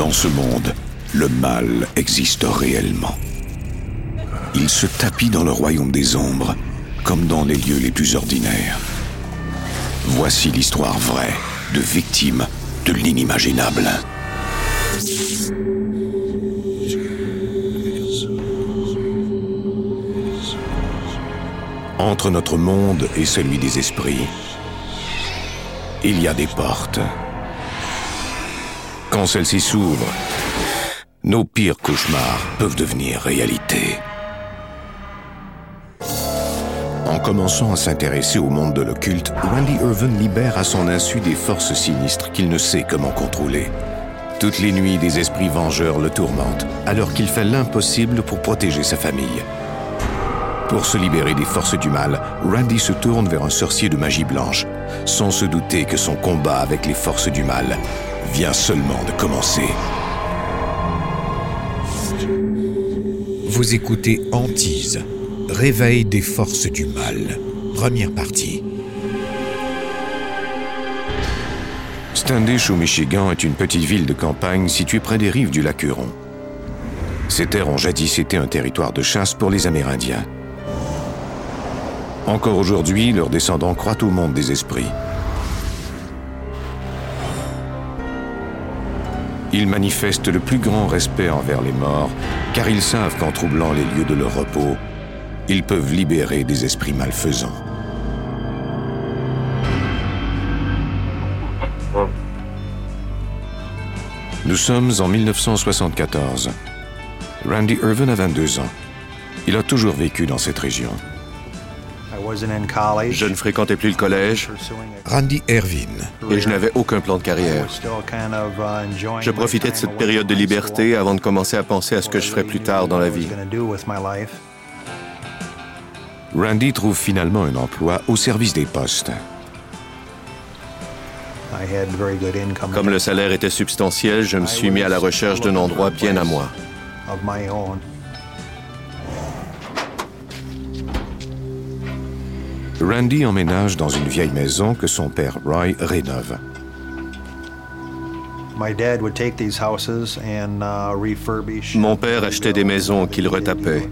Dans ce monde, le mal existe réellement. Il se tapit dans le royaume des ombres, comme dans les lieux les plus ordinaires. Voici l'histoire vraie de victimes de l'inimaginable. Entre notre monde et celui des esprits, il y a des portes. Quand celles-ci s'ouvrent, nos pires cauchemars peuvent devenir réalité. En commençant à s'intéresser au monde de l'occulte, Randy Ervin libère à son insu des forces sinistres qu'il ne sait comment contrôler. Toutes les nuits, des esprits vengeurs le tourmentent, alors qu'il fait l'impossible pour protéger sa famille. Pour se libérer des forces du mal, Randy se tourne vers un sorcier de magie blanche, sans se douter que son combat avec les forces du mal vient seulement de commencer. Vous écoutez Hantise, Réveil des forces du mal, première partie. Standish, au Michigan, est une petite ville de campagne située près des rives du lac Huron. Ces terres ont jadis été un territoire de chasse pour les Amérindiens. Encore aujourd'hui, leurs descendants croient au monde des esprits. Ils manifestent le plus grand respect envers les morts, car ils savent qu'en troublant les lieux de leur repos, ils peuvent libérer des esprits malfaisants. Nous sommes en 1974. Randy Ervin a 22 ans. Il a toujours vécu dans cette région. Je ne fréquentais plus le collège. Randy Ervin. Et je n'avais aucun plan de carrière. Je profitais de cette période de liberté avant de commencer à penser à ce que je ferais plus tard dans la vie. Randy trouve finalement un emploi au service des postes. Comme le salaire était substantiel, je me suis mis à la recherche d'un endroit bien à moi. Randy emménage dans une vieille maison que son père Roy rénove. Mon père achetait des maisons qu'il retapait.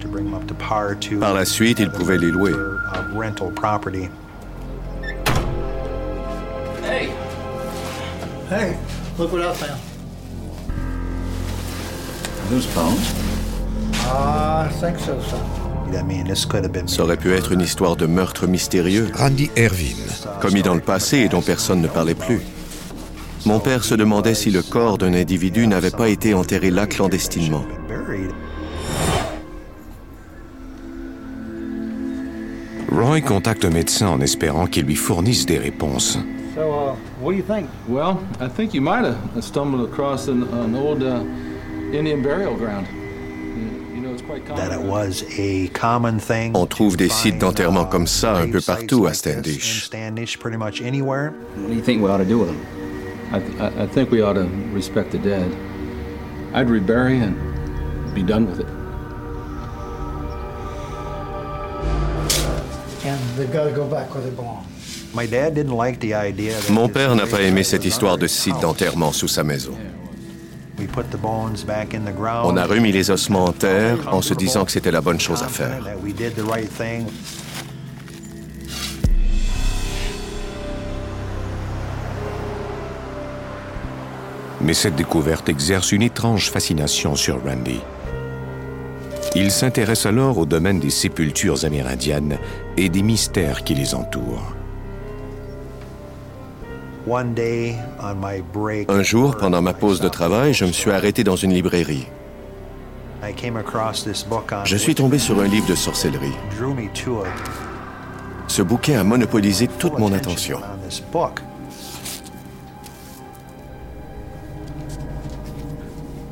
Par la suite, il pouvait les louer. Hey, look what I found. Are those bones? I think so, son. Ça aurait pu être une histoire de meurtre mystérieux. Randy Ervin. Commis dans le passé et dont personne ne parlait plus. Mon père se demandait si le corps d'un individu n'avait pas été enterré là clandestinement. Roy contacte un médecin en espérant qu'il lui fournisse des réponses. What do you think? Well, I think you might have stumbled across an old Indian burial ground. You know, it's quite common. That it was a common thing. On trouve des sites d'enterrement comme ça un peu partout à Standish. Pretty much anywhere. What do you think we ought to do with them? I think we ought to respect the dead. I'd rebury and be done with it. And they've got to go back where they belong. Mon père n'a pas aimé cette histoire de site d'enterrement sous sa maison. On a remis les ossements en terre en se disant que c'était la bonne chose à faire. Mais cette découverte exerce une étrange fascination sur Randy. Il s'intéresse alors au domaine des sépultures amérindiennes et des mystères qui les entourent. Un jour, pendant ma pause de travail, je me suis arrêté dans une librairie. Je suis tombé sur un livre de sorcellerie. Ce bouquin a monopolisé toute mon attention.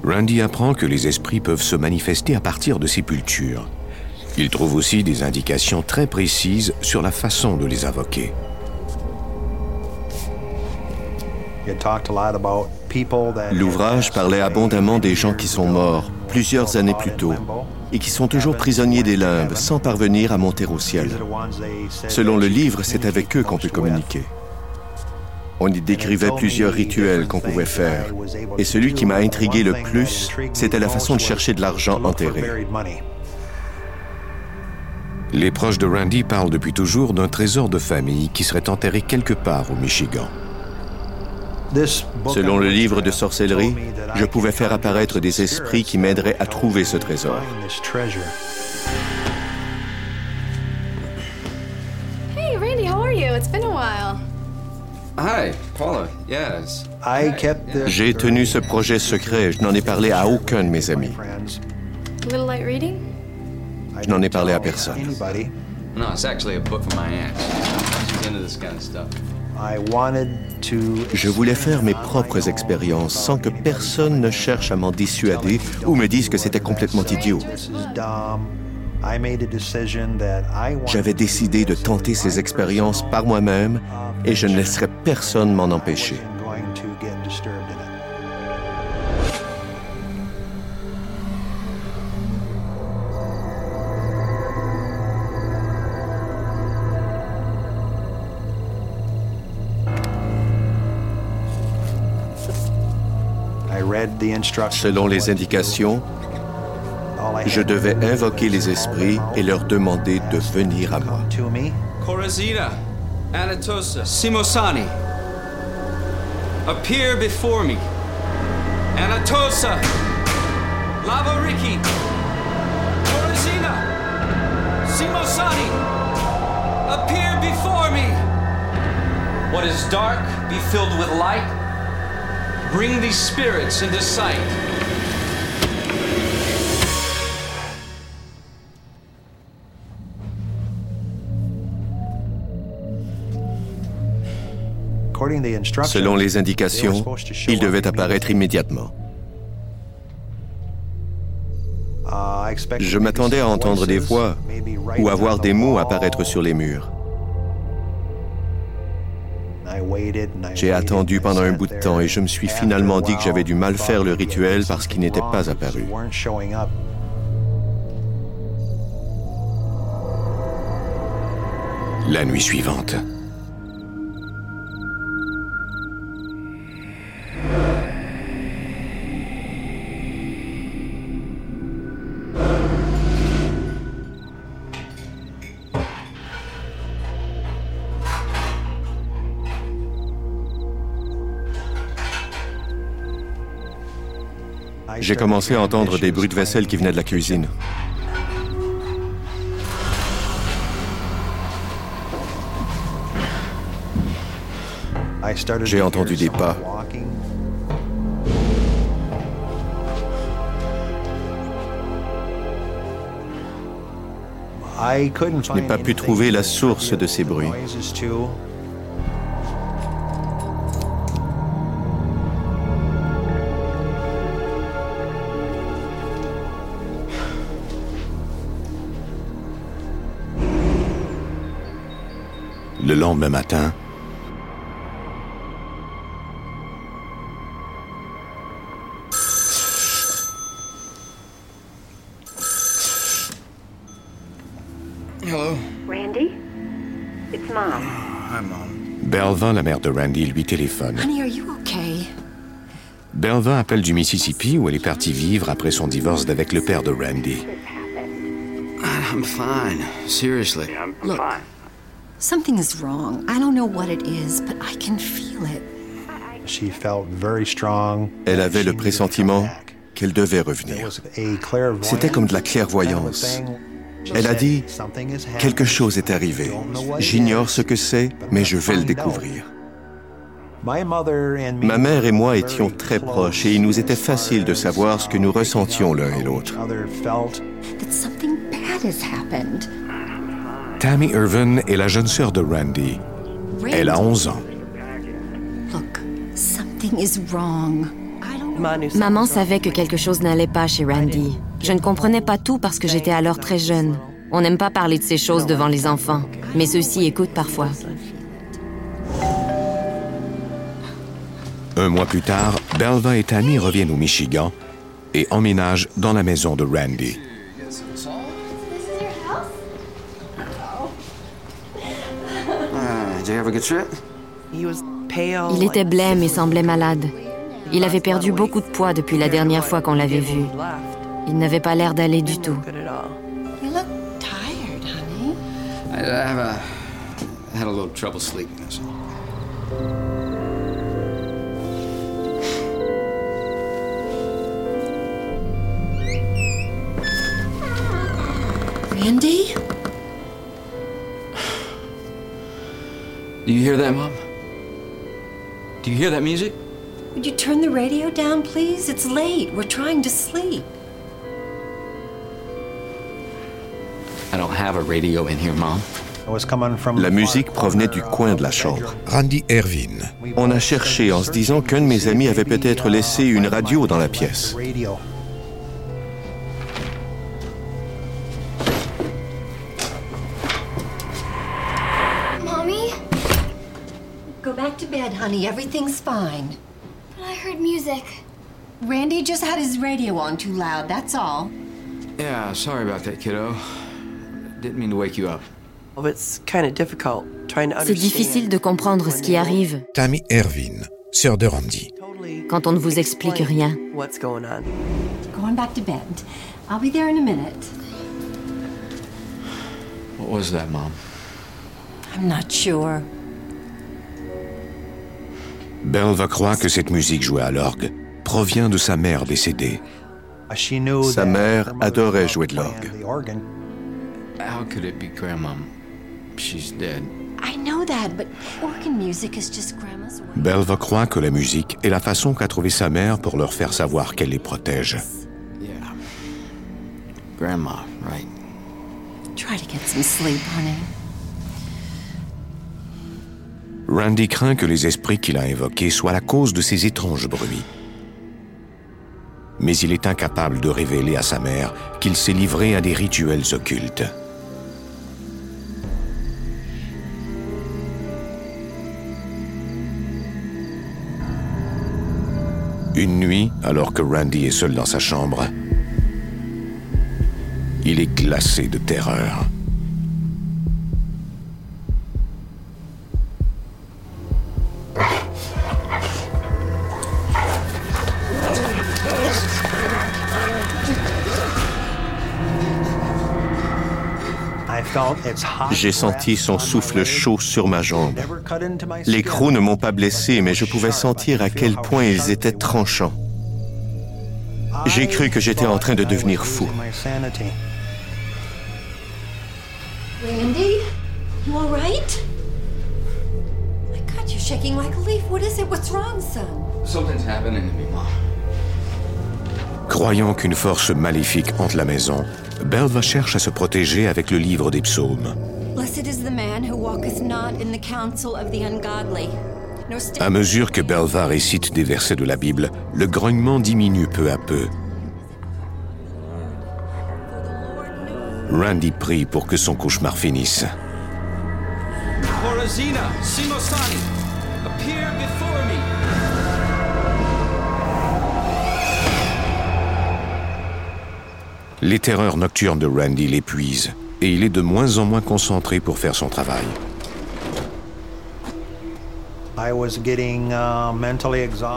Randy apprend que les esprits peuvent se manifester à partir de sépultures. Il trouve aussi des indications très précises sur la façon de les invoquer. L'ouvrage parlait abondamment des gens qui sont morts plusieurs années plus tôt et qui sont toujours prisonniers des limbes sans parvenir à monter au ciel. Selon le livre, c'est avec eux qu'on peut communiquer. On y décrivait plusieurs rituels qu'on pouvait faire. Et celui qui m'a intrigué le plus, c'était la façon de chercher de l'argent enterré. Les proches de Randy parlent depuis toujours d'un trésor de famille qui serait enterré quelque part au Michigan. Selon le livre de sorcellerie, je pouvais faire apparaître des esprits qui m'aideraient à trouver ce trésor. Hey Randy, how are you? It's been a while. Hi, Paula. Yes. J'ai tenu ce projet secret, je n'en ai parlé à aucun de mes amis. Little light reading? Je n'en ai parlé à personne. No, it's actually a book for my aunt. She's into this kind of stuff. Je voulais faire mes propres expériences sans que personne ne cherche à m'en dissuader ou me dise que c'était complètement idiot. J'avais décidé de tenter ces expériences par moi-même et je ne laisserais personne m'en empêcher. Selon les indications, je devais invoquer les esprits et leur demander de venir à moi. Corazina, Anatosa, Simosani, appear before me. Anatosa, Lava Riki, Corazina, Simosani, appear before me. What is dark, be filled with light. Bring these spirits into sight. Selon les indications, ils devaient apparaître immédiatement. Je m'attendais à entendre des voix ou à voir des mots apparaître sur les murs. J'ai attendu pendant un bout de temps et je me suis finalement dit que j'avais dû mal faire le rituel parce qu'il n'était pas apparu. La nuit suivante. J'ai commencé à entendre des bruits de vaisselle qui venaient de la cuisine. J'ai entendu des pas. Je n'ai pas pu trouver la source de ces bruits. Le lendemain matin, hello. Randy? It's Mom. Hi, Mom. Belva, la mère de Randy, lui téléphone. Honey, are you okay? Belva appelle du Mississippi où elle est partie vivre après son divorce d'avec le père de Randy. I'm fine. Seriously. Yeah, I'm fine. Something is wrong. I don't know what it is, but I can feel it. She felt very strong. Elle avait le pressentiment qu'elle devait revenir. C'était comme de la clairvoyance. Elle a dit, « Quelque chose est arrivé. J'ignore ce que c'est, mais je vais le découvrir. » Ma mère et moi étions très proches et il nous était facile de savoir ce que nous ressentions l'un et l'autre. That something bad has happened. Tammy Irvin est la jeune sœur de Randy. Elle a 11 ans. Look, something is wrong. Maman savait que quelque chose n'allait pas chez Randy. Je ne comprenais pas tout parce que j'étais alors très jeune. On n'aime pas parler de ces choses devant les enfants, mais ceux-ci écoutent parfois. Un mois plus tard, Belva et Tammy reviennent au Michigan et emménagent dans la maison de Randy. Il était blême et semblait malade. Il avait perdu beaucoup de poids depuis la dernière fois qu'on l'avait vu. Il n'avait pas l'air d'aller du tout. Randy? Do you hear that, Mom? Do you hear that music? Would you turn the radio down, please? It's late. We're trying to sleep. I don't have a radio in here, Mom. La musique provenait du coin de la chambre. Randy Ervin. On a cherché en se disant qu'un de mes amis avait peut-être laissé une radio dans la pièce. Mommy? Go back to bed, honey. Everything's fine. But I heard music. Randy just had his radio on too loud, that's all. Yeah, sorry about that, kiddo. Didn't mean to wake you up. C'est difficile de comprendre ce qui arrive. Tammy Irvin, sœur de Randy. Quand on ne vous explique rien. Going back to bed. I'll be there in a minute. What was that, Mom? I'm not sure. Belva croit que cette musique jouée à l'orgue provient de sa mère décédée. Sa mère adorait jouer de l'orgue. How could it be Grandma? She's dead. I know that, but organ music is just grandma's way. Belva croit que la musique est la façon qu'a trouvée sa mère pour leur faire savoir qu'elle les protège. Yeah. Grandma, right. Try to get some sleep, honey. Randy craint que les esprits qu'il a invoqués soient la cause de ces étranges bruits. Mais il est incapable de révéler à sa mère qu'il s'est livré à des rituels occultes. Une nuit, alors que Randy est seul dans sa chambre, il est glacé de terreur. J'ai senti son souffle chaud sur ma jambe. Les crocs ne m'ont pas blessé, mais je pouvais sentir à quel point ils étaient tranchants. J'ai cru que j'étais en train de devenir fou. Randy, you all right? My God, you're shaking like a leaf. What is it? What's wrong, son? Something's happening to me, Mom. Croyant qu'une force maléfique hante la maison, Belva cherche à se protéger avec le livre des psaumes. À mesure que Belva récite des versets de la Bible, le grognement diminue peu à peu. Randy prie pour que son cauchemar finisse. Corazina, Simosani, appear before me. Les terreurs nocturnes de Randy l'épuisent et il est de moins en moins concentré pour faire son travail.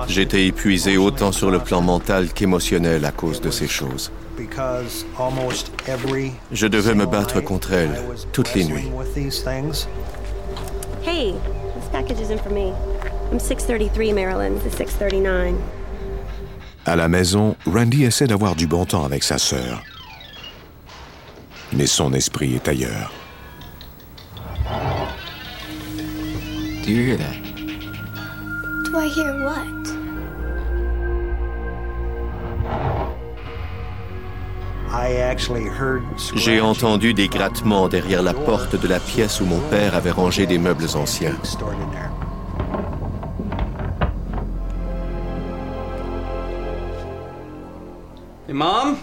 J'étais épuisé autant sur le plan mental qu'émotionnel à cause de ces choses. Je devais me battre contre elles toutes les nuits. Hey, this package isn't for me. I'm 633 Maryland to 639. À la maison, Randy essaie d'avoir du bon temps avec sa sœur. Mais son esprit est ailleurs. Do you hear that? Do I hear what? J'ai entendu des grattements derrière la porte de la pièce où mon père avait rangé des meubles anciens. Hey, Mom?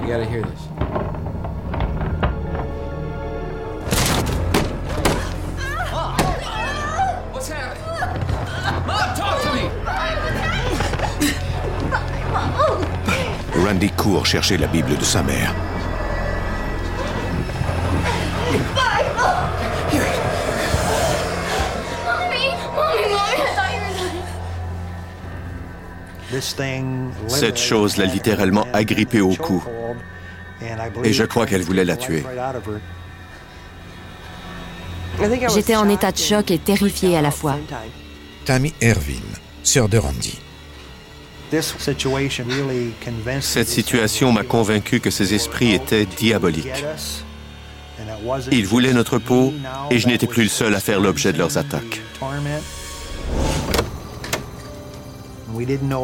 You gotta hear this. Mom! What's happening? Mom, talk to me! Randy court chercher la Bible de sa mère. Cette chose l'a littéralement agrippée au cou. Et je crois qu'elle voulait la tuer. J'étais en état de choc et terrifiée à la fois. Tammy Irvin, sœur de Randy. Cette situation m'a convaincu que ces esprits étaient diaboliques. Ils voulaient notre peau et je n'étais plus le seul à faire l'objet de leurs attaques.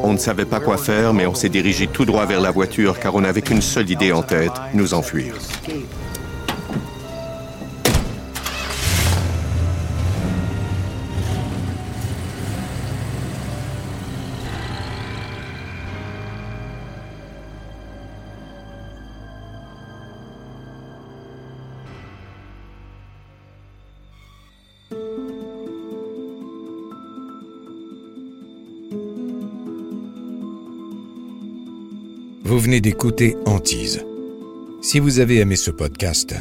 On ne savait pas quoi faire, mais on s'est dirigé tout droit vers la voiture car on n'avait qu'une seule idée en tête, nous enfuir. Vous venez d'écouter Hantise. Si vous avez aimé ce podcast,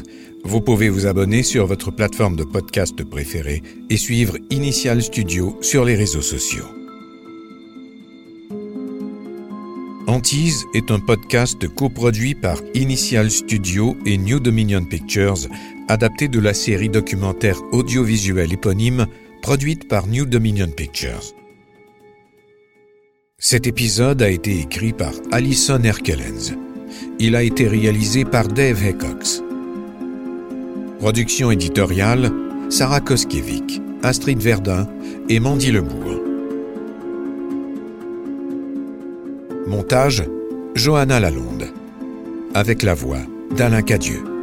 vous pouvez vous abonner sur votre plateforme de podcast préférée et suivre Initial Studio sur les réseaux sociaux. Hantise est un podcast coproduit par Initial Studio et New Dominion Pictures, adapté de la série documentaire audiovisuelle éponyme produite par New Dominion Pictures. Cet épisode a été écrit par Allison Erkelens. Il a été réalisé par Dave Haycox. Production éditoriale, Sarah Koskievic, Astrid Verdun et Mandy Lebourg. Montage, Johanna Lalonde. Avec la voix d'Alain Cadieux.